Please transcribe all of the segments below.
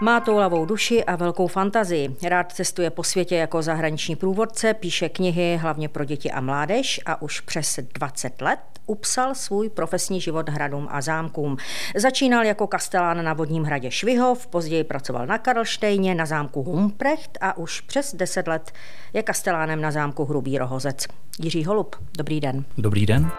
Má toulavou duši a velkou fantazii. Rád cestuje po světě jako zahraniční průvodce, píše knihy hlavně pro děti a mládež a už přes 20 let upsal svůj profesní život hradům a zámkům. Začínal jako kastelán na vodním hradě Švihov, později pracoval na Karlštejně, na zámku Humprecht a už přes 10 let je kastelánem na zámku Hrubý Rohozec. Jiří Holub, dobrý den. Dobrý den.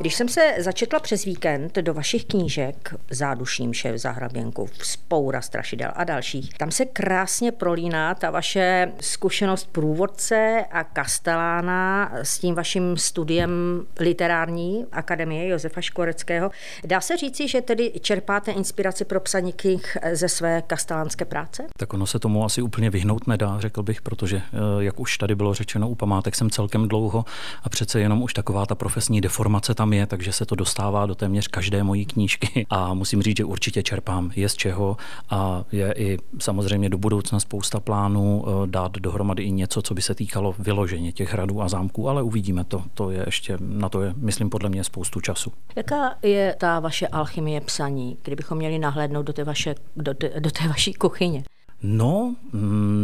Když jsem se začetla přes víkend do vašich knížek Záduším šéf Zahraběnku, Spoura, Strašidel a dalších, tam se krásně prolíná ta vaše zkušenost průvodce a kastelána s tím vaším studiem literární akademie Josefa Škoreckého. Dá se říci, že tedy čerpáte inspiraci pro psaní knih ze své kastelánské práce? Tak ono se tomu asi úplně vyhnout nedá, řekl bych, protože jak už tady bylo řečeno, u památek jsem celkem dlouho a přece jenom už taková ta profesní deformace tam je, takže se to dostává do téměř každé mojí knížky a musím říct, že určitě čerpám je z čeho a je i samozřejmě do budoucna spousta plánů dát dohromady i něco, co by se týkalo vyloženě těch hradů a zámků, ale uvidíme to. To je ještě, na to je, myslím, podle mě spoustu času. Jaká je ta vaše alchymie psaní, kdybychom měli nahlédnout do té vaší kuchyně? No,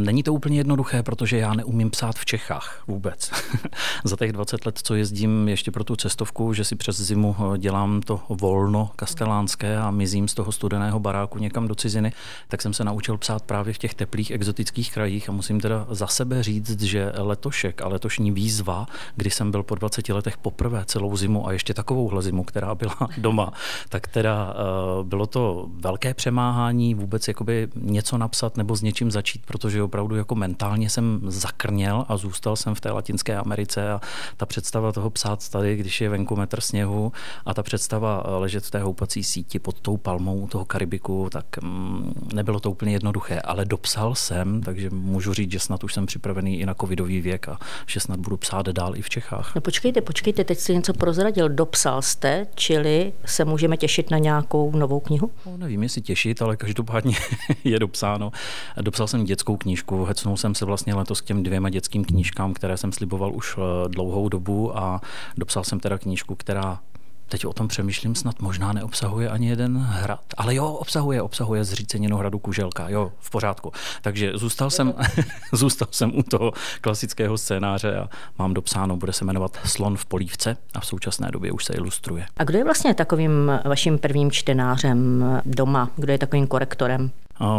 není to úplně jednoduché, protože já neumím psát v Čechách vůbec. Za těch 20 let, co jezdím ještě pro tu cestovku, že si přes zimu dělám to volno kastelánské a mizím z toho studeného baráku někam do ciziny, tak jsem se naučil psát právě v těch teplých exotických krajích a musím teda za sebe říct, že letošek a letošní výzva, kdy jsem byl po 20 letech poprvé celou zimu a ještě takovouhle zimu, která byla doma, tak teda bylo to velké přemáhání vůbec jakoby něco napsat nebo s něčím začít, protože opravdu jako mentálně jsem zakrněl a zůstal jsem v té Latinské Americe a ta představa toho psát tady, když je venku metr sněhu a ta představa ležet v té houpací síti pod tou palmou toho Karibiku, tak nebylo to úplně jednoduché, ale dopsal jsem, takže můžu říct, že snad už jsem připravený i na covidový věk a že snad budu psát dál i v Čechách. No počkejte, teď jsi něco prozradil. Dopsal jste, čili se můžeme těšit na nějakou novou knihu? No, nevím, jestli těšit, ale každopádně je dopsáno. Dopsal jsem dětskou knížku, hecnul jsem se vlastně letos k těm 2 dětským knížkám, které jsem sliboval už dlouhou dobu a dopsal jsem teda knížku, která teď o tom přemýšlím, snad možná neobsahuje ani jeden hrad. Ale jo, obsahuje zříceninu hradu Kuželka. Jo, v pořádku. Takže zůstal jsem u toho klasického scénáře a mám dopsáno, bude se jmenovat Slon v polívce a v současné době už se ilustruje. A kdo je vlastně takovým vaším prvním čtenářem doma? Kdo je takovým korektorem?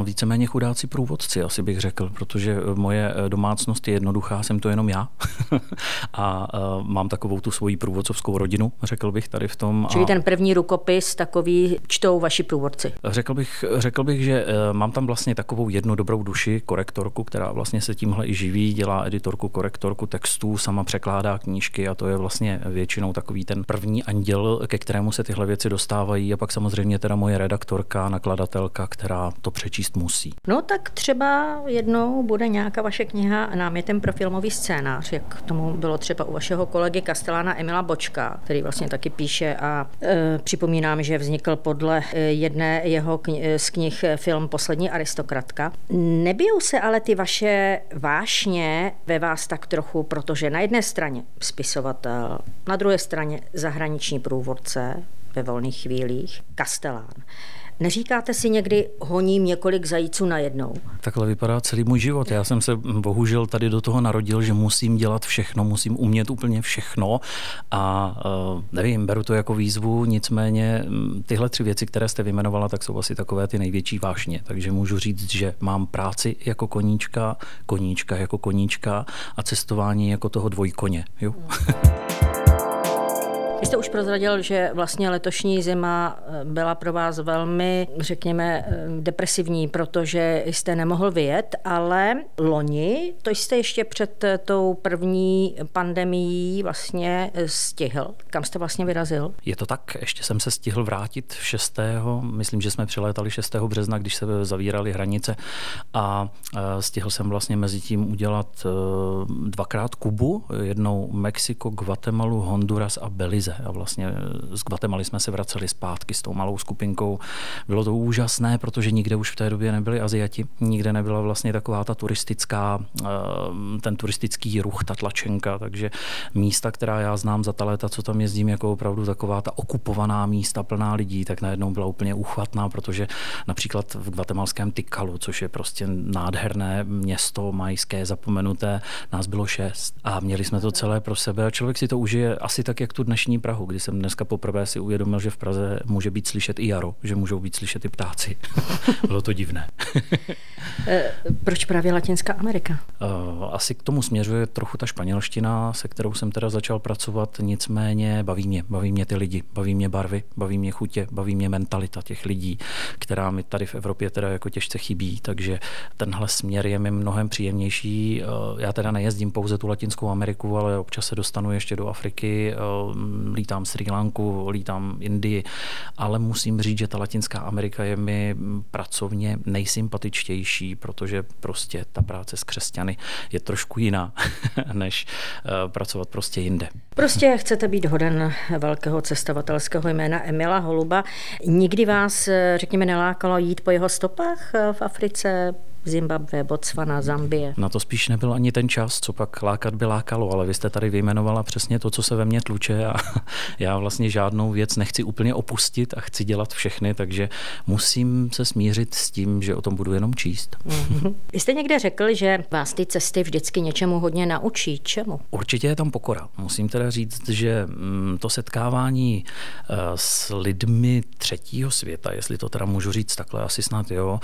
Víceméně chudáci průvodci, asi bych řekl, protože moje domácnost je jednoduchá, jsem to jenom já a mám takovou tu svoji průvodcovskou rodinu, řekl bych tady v tom. Čili ten první rukopis takový čtou vaši průvodci. Řekl bych, že mám tam vlastně takovou jednu dobrou duši, korektorku, která vlastně se tímhle i živí, dělá editorku, korektorku textů, sama překládá knížky a to je vlastně většinou takový ten první anděl, ke kterému se tyhle věci dostávají a pak samozřejmě teda moje redaktorka, nakladatelka, která to přečíst musí. No tak třeba jednou bude nějaká vaše kniha námětem pro filmový scénář, jak tomu bylo třeba u vašeho kolegy kastelána Emila Bočka, který vlastně taky píše a připomínám, že vznikl podle jedné jeho z knih film Poslední aristokratka. Nebijou se ale ty vaše vášně ve vás tak trochu, protože na jedné straně spisovatel, na druhé straně zahraniční průvodce ve volných chvílích, kastelán. Neříkáte si někdy, honím několik zajíců najednou? Takhle vypadá celý můj život. Já jsem se bohužel tady do toho narodil, že musím dělat všechno, musím umět úplně všechno a nevím, beru to jako výzvu, nicméně tyhle 3 věci, které jste vyjmenovala, tak jsou asi takové ty největší vášně. Takže můžu říct, že mám práci jako koníčka, koníčka jako koníčka a cestování jako toho dvojkoně. Jo? Vy jste už prozradil, že vlastně letošní zima byla pro vás velmi, řekněme, depresivní, protože jste nemohl vyjet, ale loni, to jste ještě před tou první pandemií vlastně stihl. Kam jste vlastně vyrazil? Je to tak, ještě jsem se stihl vrátit 6. Myslím, že jsme přilétali 6. března, když se zavíraly hranice a stihl jsem vlastně mezi tím udělat 2krát Kubu, jednou Mexiko, Guatemalu, Honduras a Belize. krize a vlastně z Guatemaly jsme se vraceli zpátky s tou malou skupinkou. Bylo to úžasné, protože nikde už v té době nebyli Aziati, nikde nebyla vlastně taková ta turistický ruch, ta tlačenka, takže místa, která já znám za ta léta, co tam jezdím, jako opravdu taková ta okupovaná místa plná lidí, tak najednou byla úplně úchvatná, protože například v guatemalském Tikalu, což je prostě nádherné město majské zapomenuté, nás bylo 6 a měli jsme to celé pro sebe a člověk si to užije asi tak, jak tu dnešní Prahu, kdy jsem dneska poprvé si uvědomil, že v Praze může být slyšet i jaro, že můžou být slyšet i ptáci. Bylo to divné. Proč právě Latinská Amerika? Asi k tomu směřuje trochu ta španělština, se kterou jsem teda začal pracovat, nicméně baví mě ty lidi, baví mě barvy, baví mě chutě, baví mě mentalita těch lidí, která mi tady v Evropě teda jako těžce chybí, takže tenhle směr je mi mnohem příjemnější. Já teda nejezdím pouze tu Latinskou Ameriku, ale občas se dostanu ještě do Afriky, lítám Srí Lanku, lítám Indii, ale musím říct, že ta Latinská Amerika je mi pracovně nejsympatičtější, protože prostě ta práce s křesťany je trošku jiná, než pracovat prostě jinde. Prostě chcete být hoden velkého cestovatelského jména Emila Holuba. Nikdy vás, řekněme, nelákalo jít po jeho stopách v Africe? Zimbabwe, Botswana, Zambie. Na to spíš nebyl ani ten čas, co pak lákat by lákalo, ale vy jste tady vyjmenovala přesně to, co se ve mně tluče a já vlastně žádnou věc nechci úplně opustit a chci dělat všechny, takže musím se smířit s tím, že o tom budu jenom číst. Vy jste někde řekl, že vás ty cesty vždycky něčemu hodně naučí. Čemu? Určitě je tam pokora. Musím teda říct, že to setkávání s lidmi třetího světa, jestli to teda můžu říct takhle, asi snad jo,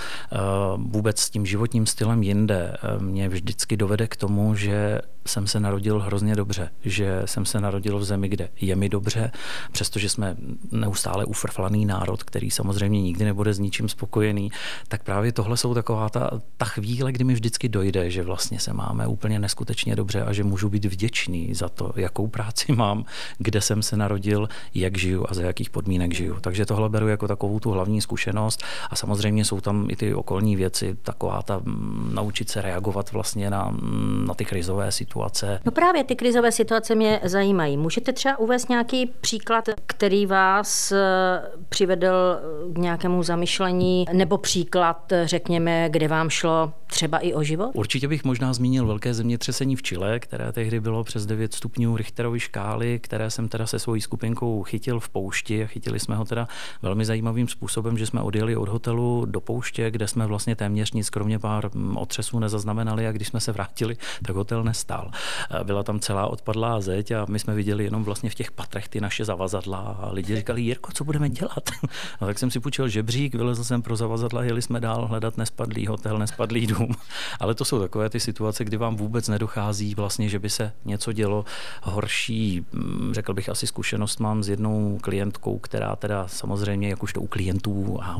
vůbec s tím životním stylem jinde mě vždycky dovede k tomu, že jsem se narodil hrozně dobře, že jsem se narodil v zemi, kde je mi dobře, přestože jsme neustále ufrflaný národ, který samozřejmě nikdy nebude s ničím spokojený, tak právě tohle jsou taková ta chvíle, kdy mi vždycky dojde, že vlastně se máme úplně neskutečně dobře a že můžu být vděčný za to, jakou práci mám, kde jsem se narodil, jak žiju a za jakých podmínek žiju. Takže tohle beru jako takovou tu hlavní zkušenost a samozřejmě jsou tam i ty okolní věci, taková ta naučit se reagovat vlastně na ty krizové situace. No právě ty krizové situace mě zajímají. Můžete třeba uvést nějaký příklad, který vás přivedl k nějakému zamyšlení, nebo příklad, řekněme, kde vám šlo třeba i o život? Určitě bych možná zmínil velké zemětřesení v Chile, které tehdy bylo přes 9 stupňů Richterovy škály, které jsem teda se svojí skupinkou chytil v poušti a chytili jsme ho teda velmi zajímavým způsobem, že jsme odjeli od hotelu do pouště, kde jsme vlastně téměř nic kromě pár otřesů nezaznamenali a když jsme se vrátili, tak hotel nestál. Byla tam celá odpadlá zeď a my jsme viděli jenom vlastně v těch patrech ty naše zavazadla a lidi říkali: "Jirko, co budeme dělat?" No, tak jsem si půjčil žebřík, vylezl jsem pro zavazadla, jeli jsme dál hledat nespadlý hotel, nespadlý dům. Ale to jsou takové ty situace, kdy vám vůbec nedochází vlastně, že by se něco dělo. Horší, řekl bych, asi zkušenost mám s jednou klientkou, která teda samozřejmě, jak už to u klientů a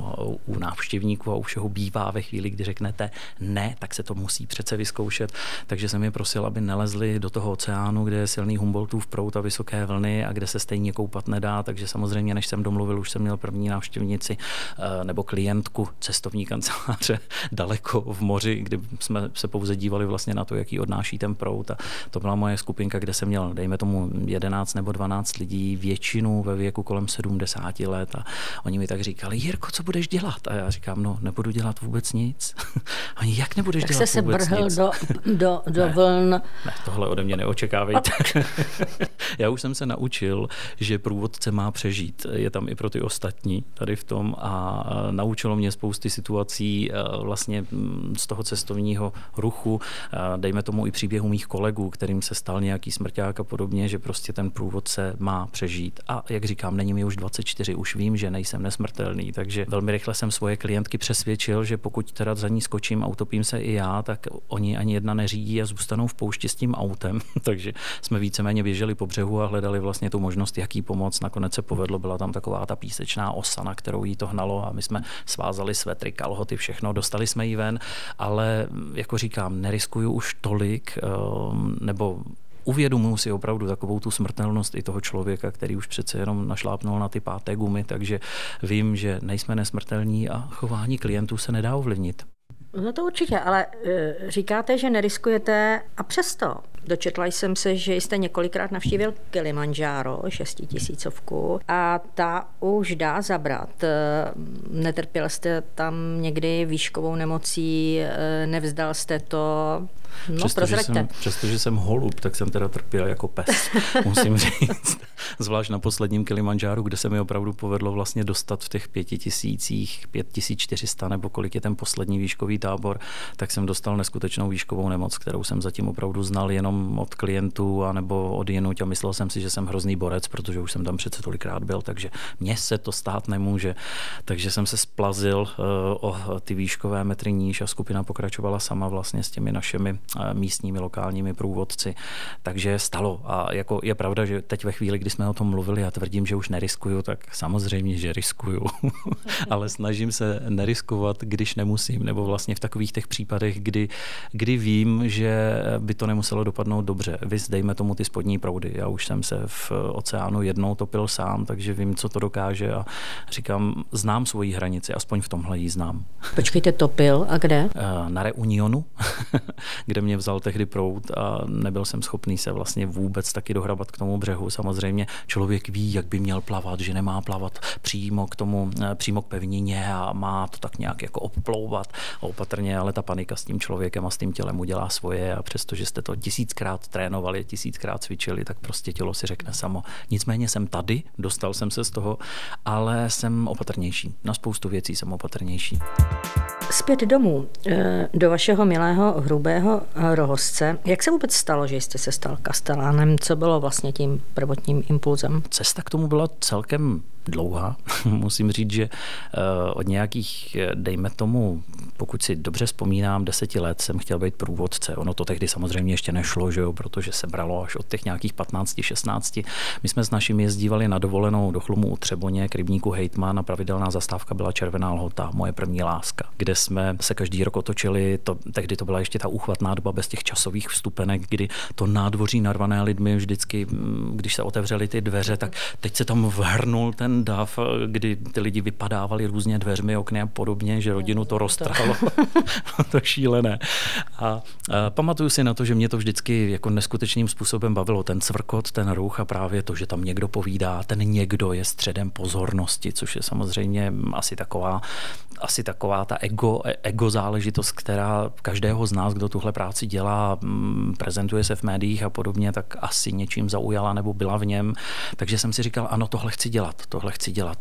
u návštěvníků a u všeho bývá ve chvíli, kdy řeknete ne, tak se to musí přece vyzkoušet. Takže jsem je prosil, aby nelezli do toho oceánu, kde je silný Humboldtův proud a vysoké vlny a kde se stejně koupat nedá. Takže samozřejmě, než jsem domluvil, už jsem měl první návštěvnici nebo klientku cestovní kanceláře daleko v moři, kdy jsme se pouze dívali vlastně na to, jaký odnáší ten proud. A to byla moje skupinka, kde jsem měl, dejme tomu, 11 nebo 12 lidí, většinu ve věku kolem 70 let. A oni mi tak říkali: "Jirko, co budeš dělat?" A já říkám: "No, nebudu dělat vůbec nic." Oni: "Jak nebudeš dělat vůbec nic?" Tak se brhl do vln. Ne, tohle ode mě neočekávejte. Já už jsem se naučil, že průvodce má přežít. Je tam i pro ty ostatní tady v tom a naučilo mě spousty situací vlastně z toho cestovního ruchu, dejme tomu i příběhu mých kolegů, kterým se stal nějaký smrťák a podobně, že prostě ten průvodce má přežít. A jak říkám, není mi už 24, už vím, že nejsem nesmrtelný, takže velmi rychle jsem svoje klientky přesvědčil, že pokud teda za ní skočím a utopím se i já, tak oni ani jedna neřídí a zůstanou v poušti s tím autem. Takže jsme víceméně běželi po břehu a hledali vlastně tu možnost, jaký pomoc. Nakonec se povedlo, byla tam taková ta písečná osa, na kterou jí to hnalo a my jsme svázali svetry, kalhoty, všechno, dostali jsme ji ven, ale jako říkám, neriskuju už tolik, nebo uvědomuji si opravdu takovou tu smrtelnost i toho člověka, který už přece jenom našlápnul na ty páté gumy, takže vím, že nejsme nesmrtelní a chování klientů se nedá ovlivnit. No to určitě, ale říkáte, že neriskujete a přesto Dočetla jsem se, že jste několikrát navštívil Kilimandžáro, 6000 a ta už dá zabrat. Netrpěl jste tam někdy výškovou nemocí, nevzdal jste to? No, přestože jsem holub, tak jsem teda trpěl jako pes, musím říct. Zvlášť na posledním Kilimandžáru, kde se mi opravdu povedlo vlastně dostat v těch 5000, 5400 nebo kolik je ten poslední výškový tábor, tak jsem dostal neskutečnou výškovou nemoc, kterou jsem zatím opravdu znal jenom od klientů a nebo od jinut a myslel jsem si, že jsem hrozný borec, protože už jsem tam přece tolikrát byl, takže mně se to stát nemůže. Takže jsem se splazil o ty výškové metry níž a skupina pokračovala sama vlastně s těmi našimi místními lokálními průvodci. Takže stalo. A jako je pravda, že teď ve chvíli, kdy jsme o tom mluvili a tvrdím, že už neriskuju, tak samozřejmě, že riskuju. Ale snažím se neriskovat, když nemusím, nebo vlastně v takových těch případech, kdy vím, že by to nemuselo dopadnout dobře. Dejme tomu ty spodní proudy. Já už jsem se v oceánu jednou topil sám, takže vím, co to dokáže a říkám, znám svoji hranici, aspoň v tomhle ji znám. Počkejte, topil a kde? Na Reunionu, kde mě vzal tehdy proud a nebyl jsem schopný se vlastně vůbec taky dohrabat k tomu břehu. Samozřejmě člověk ví, jak by měl plavat, že nemá plavat přímo k pevnině a má to tak nějak jako obplouvat a opatrně, ale ta panika s tím člověkem a s tím tělem udělá svoje a přestože jste to 1000krát trénovali, 1000krát cvičili, tak prostě tělo si řekne samo. Nicméně jsem tady, dostal jsem se z toho, ale jsem opatrnější. Na spoustu věcí jsem opatrnější. Zpět domů, do vašeho milého Hrubého Rohozce. Jak se vůbec stalo, že jste se stal kastelánem? Co bylo vlastně tím prvotním impulzem? Cesta k tomu byla celkem dlouhá. Musím říct, že od nějakých, dejme tomu, pokud si dobře vzpomínám, 10 let jsem chtěl být průvodce. Ono to tehdy samozřejmě ještě nešlo, že jo, protože se bralo až od těch nějakých 15-16. My jsme s naším jezdívali na dovolenou do Chlumu u Třeboně k rybníku Hejtman a pravidelná zastávka byla Červená Lhota, moje první láska, kde jsme se každý rok otočili. Tehdy to byla ještě ta úchvatná doba bez těch časových vstupenek, kdy to nádvoří narvané lidmi vždycky, když se otevřely ty dveře, tak teď se tam vhrnul ten dav, kdy ty lidi vypadávali různě dveřmi, okny a podobně, že rodinu to roztrhalo. To šílené. A pamatuju si na to, že mě to vždycky jako neskutečným způsobem bavilo. Ten cvrkot, ten ruch a právě to, že tam někdo povídá, ten někdo je středem pozornosti, což je samozřejmě asi taková ta ego záležitost, která každého z nás, kdo tuhle práci dělá, prezentuje se v médiích a podobně, tak asi něčím zaujala nebo byla v něm. Takže jsem si říkal, ano, tohle chci dělat.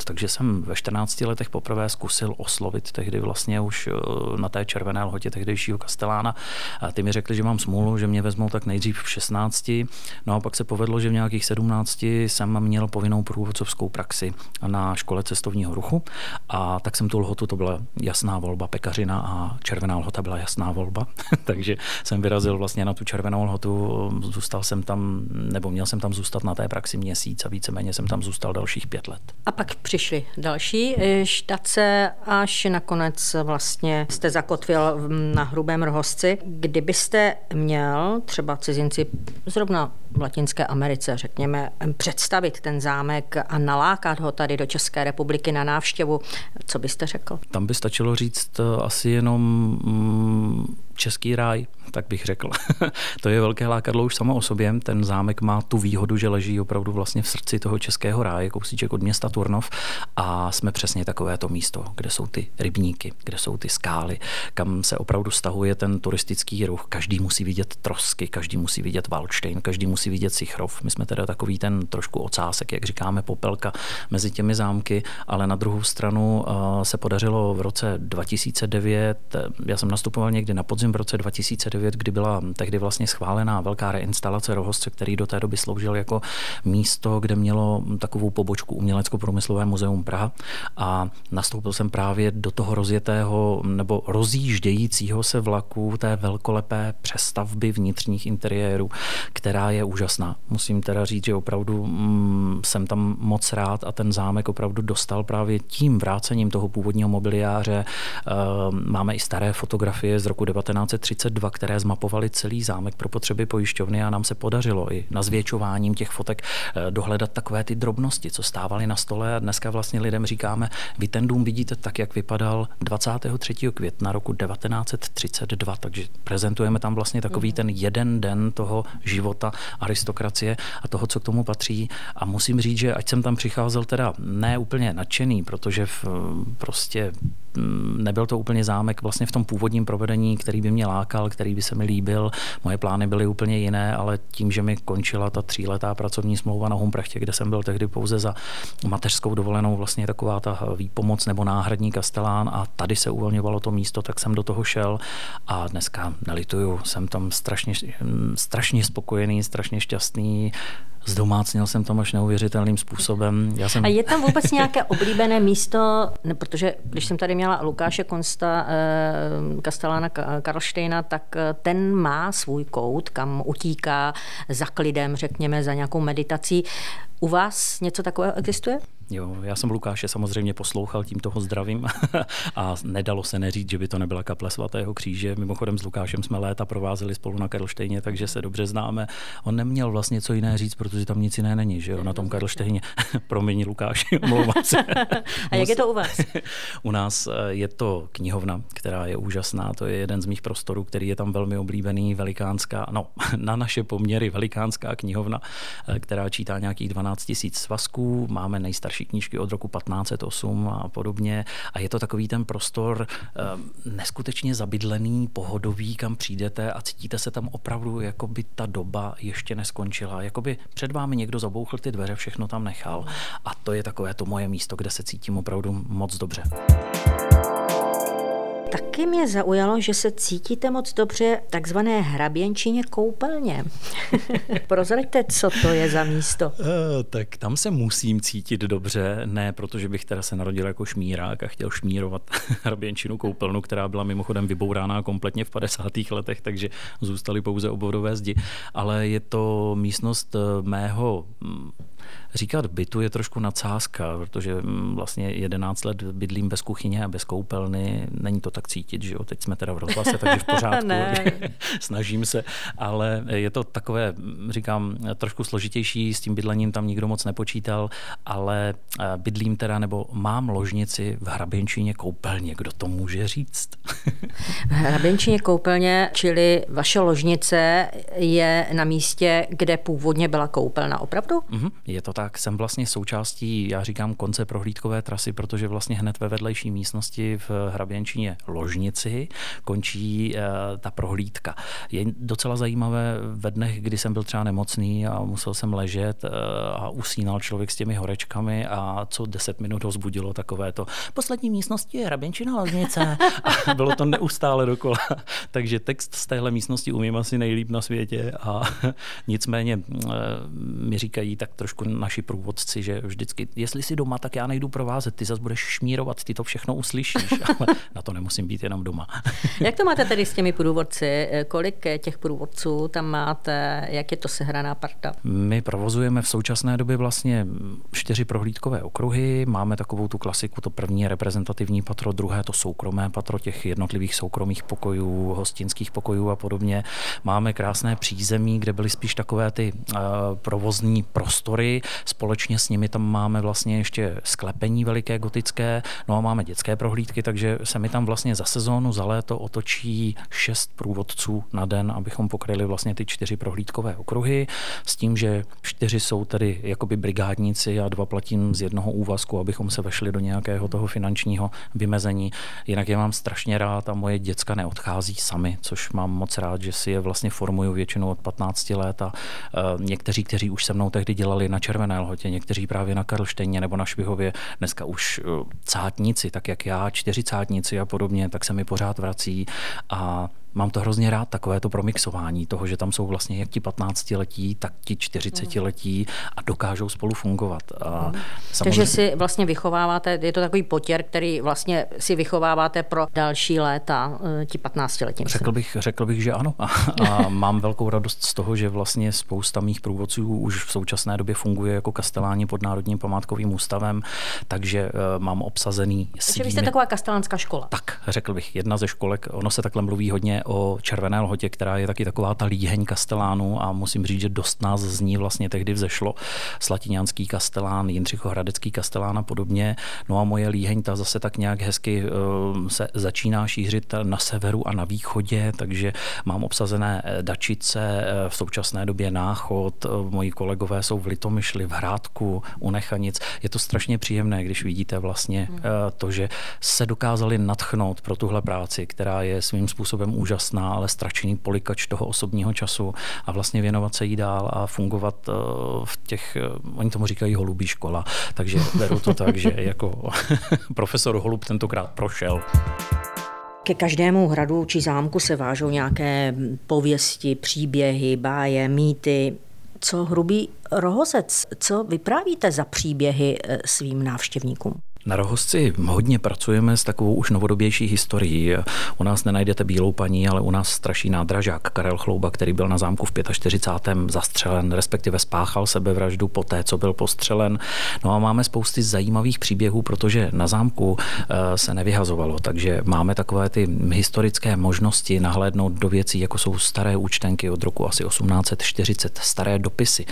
Takže jsem ve 14 letech poprvé zkusil oslovit tehdy vlastně už na té Červené Lhotě tehdejšího kastelána. A ty mi řekli, že mám smůlu, že mě vezmou tak nejdřív v 16. No a pak se povedlo, že v nějakých 17 jsem měl povinnou průvodcovskou praxi na škole cestovního ruchu. A tak jsem tu Lhotu, to byla jasná volba, Pekařina a Červená Lhota byla jasná volba. Takže jsem vyrazil vlastně na tu Červenou Lhotu, zůstal jsem tam, nebo měl jsem tam zůstat na té praxi měsíc a víceméně jsem tam zůstal dalších 5 let. A pak přišly další štace, až nakonec vlastně jste zakotvil na Hrubém Rohozci. Kdybyste měl třeba cizinci zrovna v Latinské Americe, řekněme, představit ten zámek a nalákat ho tady do České republiky na návštěvu, co byste řekl? Tam by stačilo říct asi jenom Český ráj, tak bych řekl. To je velké lákadlo už samo o sobě. Ten zámek má tu výhodu, že leží opravdu vlastně v srdci toho Českého ráje, kousíček od města Turnov a jsme přesně takové to místo, kde jsou ty rybníky, kde jsou ty skály, kam se opravdu stahuje ten turistický ruch. Každý musí vidět trosky, každý musí vidět Valdštejn, každý musí vidět Sychrov. My jsme teda takový ten trošku ocásek, jak říkáme, popelka mezi těmi zámky, ale na druhou stranu se podařilo v roce 2009, já jsem nastupoval někdy na podzim v roce 2009, kdy byla tehdy vlastně schválená velká reinstalace Rohozce, který do té doby sloužil jako místo, kde mělo takovou pobočku Umělecko-průmyslové muzeum Praha a nastoupil jsem právě do toho rozjetého nebo rozjíždějícího se vlaku té velkolepé přestavby vnitřních interiérů, která je úžasná. Musím teda říct, že opravdu jsem tam moc rád a ten zámek opravdu dostal právě tím vrácením toho původního mobiliáře. Máme i staré fotografie z roku 1932, které které zmapovaly celý zámek pro potřeby pojišťovny a nám se podařilo i na zvětšováním těch fotek dohledat takové ty drobnosti, co stávaly na stole a dneska vlastně lidem říkáme, vy ten dům vidíte tak, jak vypadal 23. května roku 1932, takže prezentujeme tam vlastně takový ten jeden den toho života aristokracie a toho, co k tomu patří a musím říct, že ať jsem tam přicházel teda ne úplně nadšený, protože prostě nebyl to úplně zámek vlastně v tom původním provedení, který by mě lákal, který by se mi líbil. Moje plány byly úplně jiné, ale tím, že mi končila ta 3letá pracovní smlouva na Humprechtě, kde jsem byl tehdy pouze za mateřskou dovolenou, vlastně taková ta výpomoc nebo náhradní kastelán a tady se uvolňovalo to místo, tak jsem do toho šel a dneska nelituju, jsem tam strašně spokojený, strašně šťastný. Zdomácnil jsem tam až neuvěřitelným způsobem. A je tam vůbec nějaké oblíbené místo, ne, protože když jsem tady měla Lukáše Konsta, kastelána Karlštejna, tak ten má svůj kout, kam utíká za klidem, řekněme, za nějakou meditací. U vás něco takového existuje? Jo, já jsem Lukáše samozřejmě poslouchal, tím toho zdravím a nedalo se neříct, že by to nebyla kaple svatého kříže. Mimochodem s Lukášem jsme léta provázeli spolu na Karlštejně, takže se dobře známe. On neměl vlastně co jiné říct, protože tam nic jiné není, že jo, na tom Karlštejně. Promiň Lukáši, omlouvám se. A jak je to u vás? U nás je to knihovna, která je úžasná, to je jeden z mých prostorů, který je tam velmi oblíbený, velikánská, no na naše poměry velikánská knihovna, která čítá nějakých 12 000 svazků, máme nejstarší knížky od roku 1508 a podobně. A je to takový ten prostor neskutečně zabydlený, pohodový, kam přijdete a cítíte se tam opravdu, jako by ta doba ještě neskončila. Jakoby před vámi někdo zabouchl ty dveře, všechno tam nechal. A to je takové to moje místo, kde se cítím opravdu moc dobře. Taky mě zaujalo, že se cítíte moc dobře takzvané hraběnčině koupelně. Prozraďte, co to je za místo. Tak tam se musím cítit dobře, ne protože bych teda se narodil jako šmírák a chtěl šmírovat hraběnčinu koupelnu, která byla mimochodem vybourána kompletně v 50. letech, takže zůstaly pouze obvodové zdi. Ale je to místnost mého... Říkat bytu je trošku nadsázka, protože vlastně 11 let bydlím bez kuchyně a bez koupelny. Není to tak cítit, že jo? Teď jsme teda v rozhlase, takže v pořádku. Snažím se, ale je to takové, říkám, trošku složitější. S tím bydlením tam nikdo moc nepočítal, ale bydlím teda, nebo mám ložnici v hraběnčině koupelně. Kdo to může říct? V hraběnčině koupelně, čili vaše ložnice je na místě, kde původně byla koupelna. Opravdu? Je to tak. Jsem vlastně součástí, já říkám, konce prohlídkové trasy, protože vlastně hned ve vedlejší místnosti v hraběnčině Ložnici končí ta prohlídka. Je docela zajímavé ve dnech, kdy jsem byl třeba nemocný a musel jsem ležet a usínal člověk s těmi horečkami a co 10 minut ho zbudilo takové to poslední místnosti je hraběnčina Ložnice. A bylo to neustále dokola. Takže text z téhle místnosti umím asi nejlíp na světě a nicméně mi říkají tak trošku naši průvodci, že vždycky, jestli jsi doma, tak já nejdu provázet, ty zase budeš šmírovat, ty to všechno uslyšíš, ale na to nemusím být jenom doma. Jak to máte tedy s těmi průvodci? Kolik těch průvodců tam máte? Jak je to sehraná parta? My provozujeme v současné době vlastně 4 prohlídkové okruhy, máme takovou tu klasiku, to první reprezentativní patro, druhé to soukromé patro těch jednotlivých soukromých pokojů, hostinských pokojů a podobně. Máme krásné přízemí, kde byly spíš takové ty provozní prostory. Společně s nimi tam máme vlastně ještě sklepení veliké gotické, no a máme dětské prohlídky, takže se mi tam vlastně za sezónu, za léto otočí 6 průvodců na den, abychom pokryli vlastně ty 4 prohlídkové okruhy, s tím, že 4 jsou tedy jakoby brigádníci a 2 platím z jednoho úvazku, abychom se vešli do nějakého toho finančního vymezení. Jinak je mám strašně rád a moje děcka neodchází sami, což mám moc rád, že si je vlastně formuju většinou od 15 let a někteří, kteří už se mnou tehdy dělali na Červené Lhotě, někteří právě na Karlštejně nebo na Švihově, dneska už cátníci, tak jak já, 4 cátníci a podobně, tak se mi pořád vrací a mám to hrozně rád, takové to promixování toho, že tam jsou vlastně jak ti 15letí, tak ti 40letí a dokážou spolu fungovat. A samozřejmě... Takže si vlastně vychováváte, je to takový potěr, který vlastně si vychováváte pro další léta, ti 15letí. Řekl bych, že ano. A mám velkou radost z toho, že vlastně spousta mých průvodců už v současné době funguje jako kasteláni pod Národním památkovým ústavem, takže mám obsazený... Takže vy jste taková kastelánská škola. Tak, řekl bych, jedna ze školek, ono se takhle mluví hodně, vlastně o Červené Lhotě, která je taky taková ta líheň kastelánů a musím říct, že dost nás z ní vlastně tehdy vzešlo. Slatiňanský kastelán, Jindřichohradecký kastelán a podobně. No a moje líheň ta zase tak nějak hezky se začíná šířit na severu a na východě, takže mám obsazené Dačice, v současné době Náchod, moji kolegové jsou v Litomyšli, v Hrádku, u Nechanic. Je to strašně příjemné, když vidíte vlastně to, že se dokázali nadchnout pro tuhle práci, která je svým způsobem úžasná, ale strašný polikač toho osobního času a vlastně věnovat se jí dál a fungovat v těch, oni tomu říkají holubí škola, takže beru to tak, že jako profesor Holub tentokrát prošel. Ke každému hradu či zámku se vážou nějaké pověsti, příběhy, báje, mýty. Co Hrubý Rohozec, co vyprávíte za příběhy svým návštěvníkům? Na Rohozci hodně pracujeme s takovou už novodobější historií. U nás nenajdete bílou paní, ale u nás straší nádražák Karel Chlouba, který byl na zámku v 45. zastřelen, respektive spáchal sebevraždu po té, co byl postřelen. No a máme spousty zajímavých příběhů, protože na zámku se nevyhazovalo, takže máme takové ty historické možnosti nahlédnout do věcí, jako jsou staré účtenky od roku asi 1840, staré dopisy.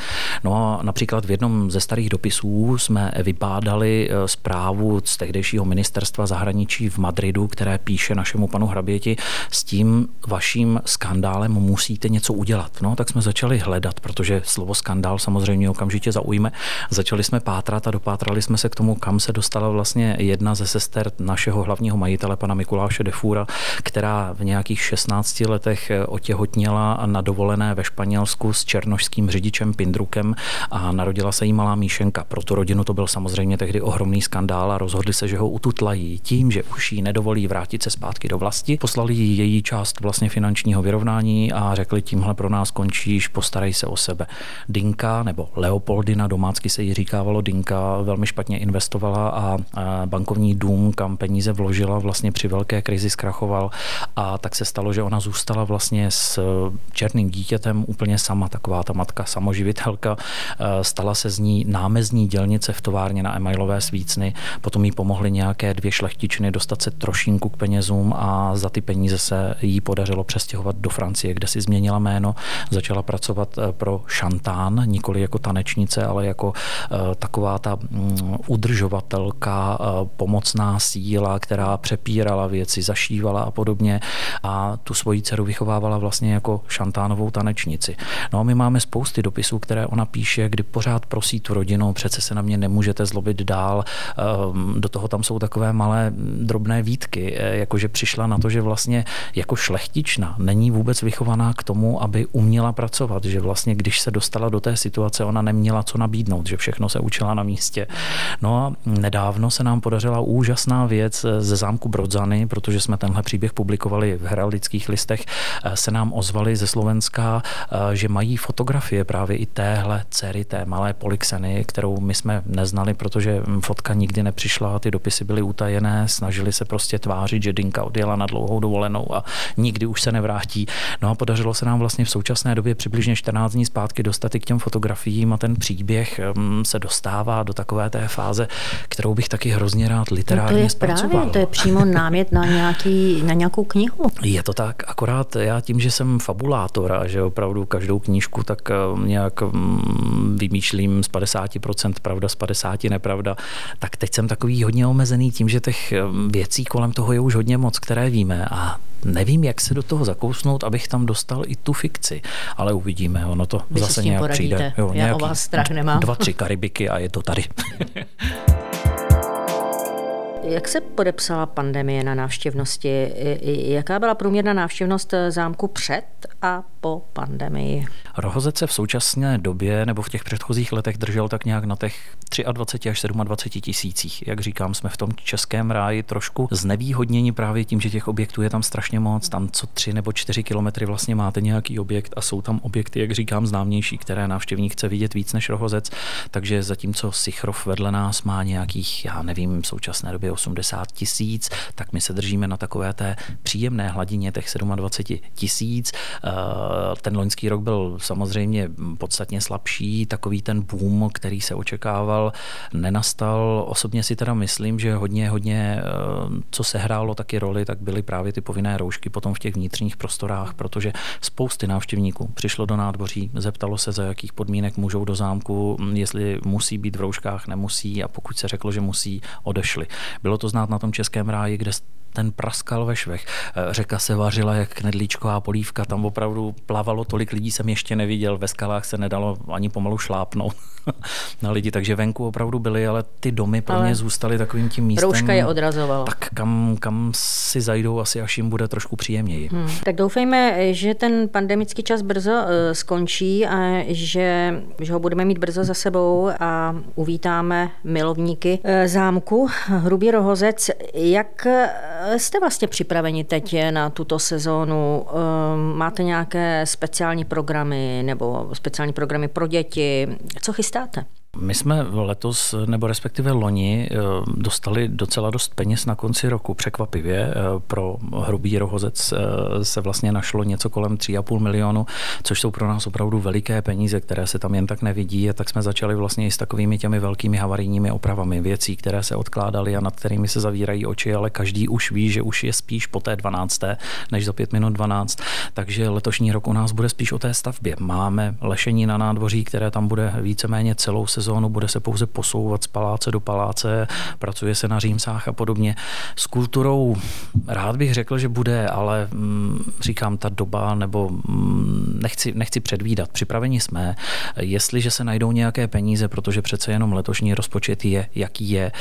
No a například v jednom ze starých dopisů jsme vybádali zprávu z tehdejšího ministerstva zahraničí v Madridu, které píše našemu panu hraběti, s tím vaším skandálem musíte něco udělat. No, tak jsme začali hledat, protože slovo skandál samozřejmě okamžitě zaujme. Začali jsme pátrat a dopátrali jsme se k tomu, kam se dostala vlastně jedna ze sester našeho hlavního majitele, pana Mikuláše de Fura, která v nějakých 16 letech otěhotněla na dovolené ve Španělsku s černošským řidičem Pindrukem a narodila se jí malá Míšenka. Pro tu rodinu to byl samozřejmě tehdy ohromný skandál a rozhodli se, že ho ututlají tím, že už jí nedovolí vrátit se zpátky do vlasti. Poslali jí její část vlastně finančního vyrovnání a řekli, tímhle pro nás končíš, postarej se o sebe. Dinka nebo Leopoldina, domácky se jí říkávalo Dinka, velmi špatně investovala a bankovní dům, kam peníze vložila, vlastně při velké krizi zkrachoval a tak se stalo, že ona zůstala vlastně s černým dítětem úplně sama, taková ta matka samoživitelka. Stala se z ní námezní dělnice v továrně na emailové svícny. Potom jí pomohly nějaké dvě šlechtičny dostat se trošinku k penězům a za ty peníze se jí podařilo přestěhovat do Francie, kde si změnila jméno, začala pracovat pro Chantán, nikoli jako tanečnice, ale jako taková ta udržovatelka, pomocná síla, která přepírala věci, zašívala a podobně a tu svoji dceru vychovávala vlastně jako Chantánovou tanečnici. No a my máme spousty dopisů, které ona píše, kdy pořád prosí tu rodinu, přece se na mě nemůžete zlobit dál. Do toho tam jsou takové malé drobné výtky, jakože přišla na to, že vlastně jako šlechtična není vůbec vychovaná k tomu, aby uměla pracovat, že vlastně když se dostala do té situace, ona neměla co nabídnout, že všechno se učila na místě. No a nedávno se nám podařila úžasná věc ze zámku Brodzany, protože jsme tenhle příběh publikovali v Heraldických listech, se nám ozvali ze Slovenska, že mají fotografie právě i téhle dcery, té malé Polixeny, kterou my jsme neznali, protože fotka nikdy nepřišla, ty dopisy byly utajené, snažili se prostě tvářit, že Dinka odjela na dlouhou dovolenou a nikdy už se nevrátí. No a podařilo se nám vlastně v současné době přibližně 14 dní zpátky dostat i k těm fotografiím a ten příběh se dostává do takové té fáze, kterou bych taky hrozně rád literárně zpracoval. No to je právě, to je přímo námět na nějakou knihu. Je to tak, akorát já tím, že jsem fabulátor a že opravdu každou knížku tak nějak vymýšlím z 50% pravda, z 50% nepravda, tak teď jsem takový hodně omezený tím, že těch věcí kolem toho je už hodně moc, které víme a nevím, jak se do toho zakousnout, abych tam dostal i tu fikci, ale uvidíme, ono to vy zase nějak poradíte. Přijde. Jo, já o vás strach nemám. 2-3 Karibiky a je to tady. Jak se podepsala pandemie na návštěvnosti? Jaká byla průměrná návštěvnost zámku před a po pandemii? Rohozec se v současné době nebo v těch předchozích letech držel tak nějak na těch 23 až 27 tisících. Jak říkám, jsme v tom Českém ráji trošku znevýhodněni právě tím, že těch objektů je tam strašně moc. Tam co 3 nebo 4 kilometry vlastně máte nějaký objekt a jsou tam objekty, jak říkám, známější, které návštěvník chce vidět víc než Rohozec. Takže zatímco Sychrov vedle nás má nějakých, já nevím, v současné době 80 tisíc, tak my se držíme na takové té příjemné hladině těch 27 tisíc. Ten loňský rok byl samozřejmě podstatně slabší, takový ten boom, který se očekával, nenastal. Osobně si teda myslím, že hodně, co sehrálo taky roli, tak byly právě ty povinné roušky potom v těch vnitřních prostorách, protože spousty návštěvníků přišlo do nádvoří, zeptalo se, za jakých podmínek můžou do zámku, jestli musí být v rouškách, nemusí, a pokud se řeklo, že musí, odešli. Bylo to znát na tom Českém ráji, kde ten praskal ve švech. Řeka se vařila jak knedlíčková polívka, tam opravdu plavalo tolik lidí, jsem ještě neviděl, ve skalách se nedalo ani pomalu šlápnout na lidi, takže venku opravdu byli, ale ty domy pro mě zůstaly takovým tím místem. Rouška je odrazovala. Tak kam si zajdou asi, až jim bude trošku příjemněji. Tak doufejme, že ten pandemický čas brzo skončí a že ho budeme mít brzo za sebou a uvítáme milovníky zámku Hrubý Rohozec. Jak jste vlastně připraveni teď na tuto sezónu? Máte nějaké speciální programy nebo speciální programy pro děti? Co chystáte? My jsme letos, nebo respektive loni, dostali docela dost peněz na konci roku. Překvapivě pro Hrubý Rohozec se vlastně našlo něco kolem 3,5 milionu, což jsou pro nás opravdu veliké peníze, které se tam jen tak nevidí, a tak jsme začali vlastně i s takovými těmi velkými havarijními opravami věcí, které se odkládaly a nad kterými se zavírají oči, ale každý už ví, že už je spíš po té 12. než za 5 minut 12. Takže letošní rok u nás bude spíš o té stavbě. Máme lešení na nádvoří, které tam bude víceméně celou sezónu, bude se pouze posouvat z paláce do paláce, pracuje se na římsách a podobně. S kulturou rád bych řekl, že bude, ale říkám, ta doba, nebo nechci předvídat. Připraveni jsme, jestliže se najdou nějaké peníze, protože přece jenom letošní rozpočet je, jaký je.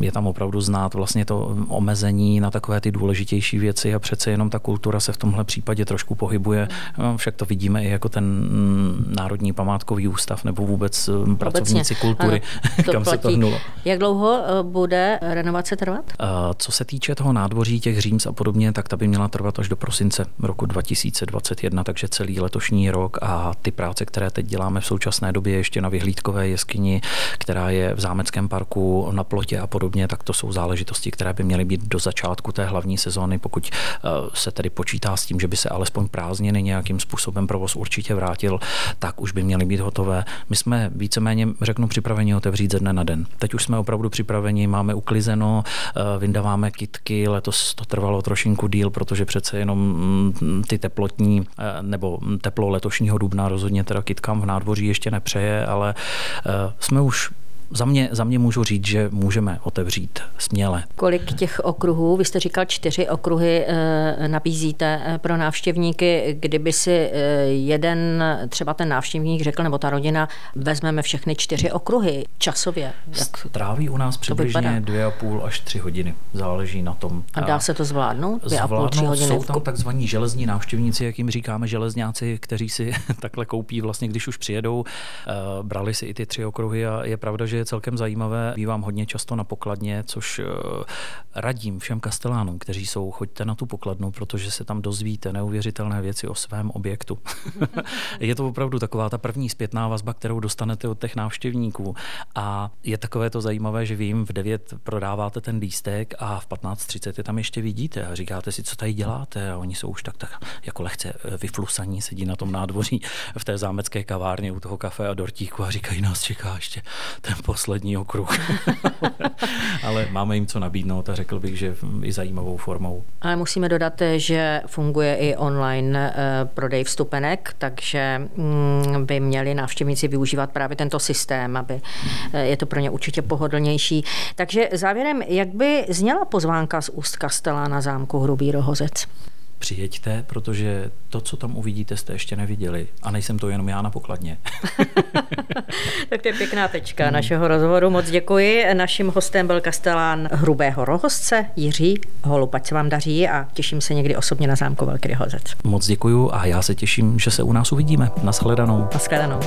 Je tam opravdu znát vlastně to omezení na takové ty důležitější věci a přece jenom ta kultura se v tomhle případě trošku pohybuje. Však to vidíme i jako ten Národní památkový ústav nebo vůbec pracovníci kultury, ano, kam platí. Se to hnulo. Jak dlouho bude renovace trvat? Co se týče toho nádvoří, těch říms a podobně, tak ta by měla trvat až do prosince roku 2021, takže celý letošní rok, a ty práce, které teď děláme v současné době ještě na vyhlídkové jeskyni, která je v zámeckém parku, na plotě a podobně, tak to jsou záležitosti, které by měly být do začátku té hlavní sezóny, pokud se tedy počítá s tím, že by se alespoň prázdniny nějakým způsobem provoz určitě vrátil, tak už by měly být hotové. My jsme víceméně, řeknu, připraveni otevřít ze dne na den. Teď už jsme opravdu připraveni, máme uklizeno, vyndáváme kytky, letos to trvalo trošinku díl, protože přece jenom ty teplotní, nebo teplo letošního dubna rozhodně teda kytkám v nádvoří ještě nepřeje, ale jsme už za mě můžu říct, že můžeme otevřít směle. Kolik těch okruhů, vy jste říkal 4 okruhy, nabízíte pro návštěvníky? Kdyby si jeden, třeba ten návštěvník řekl, nebo ta rodina, vezmeme všechny 4 okruhy časově. Jak tráví u nás přibližně 2,5 až 3 hodiny. Záleží na tom. A dá se to zvládnout? 2,5–3 hodiny. Jsou tam takzvaní železní návštěvníci, jak jim říkáme, železňáci, kteří si takhle koupí vlastně, když už přijedou. Brali si i ty 3 okruhy a je pravda, že je celkem zajímavé. Bývám hodně často na pokladně, což radím všem kastelánům, kteří jsou, choďte na tu pokladnu, protože se tam dozvíte neuvěřitelné věci o svém objektu. Je to opravdu taková ta první zpětná vazba, kterou dostanete od těch návštěvníků. A je takové to zajímavé, že vy jim v 9 prodáváte ten lístek a v 15:30 je tam ještě vidíte a říkáte si, co tady děláte, a oni jsou už tak jako lehce vyflusaní, sedí na tom nádvoří v té zámecké kavárně u toho kafe a dortíku a říkají, nás čeká ještě poslední okruh. Ale máme jim co nabídnout a řekl bych, že i zajímavou formou. Ale musíme dodat, že funguje i online prodej vstupenek, takže by měli návštěvníci využívat právě tento systém, aby je to pro ně určitě pohodlnější. Takže závěrem, jak by zněla pozvánka z úst kastelána zámku Hrubý Rohozec? Přijeďte, protože to, co tam uvidíte, jste ještě neviděli. A nejsem to jenom já na pokladně. Tak to je pěkná tečka našeho rozhovoru. Moc děkuji. Naším hostem byl kastelán Hrubého Rohozce Jiří Holub. Ať se vám daří a těším se někdy osobně na zámku Velký Rohozec. Moc děkuji a já se těším, že se u nás uvidíme. Nashledanou. Nashledanou.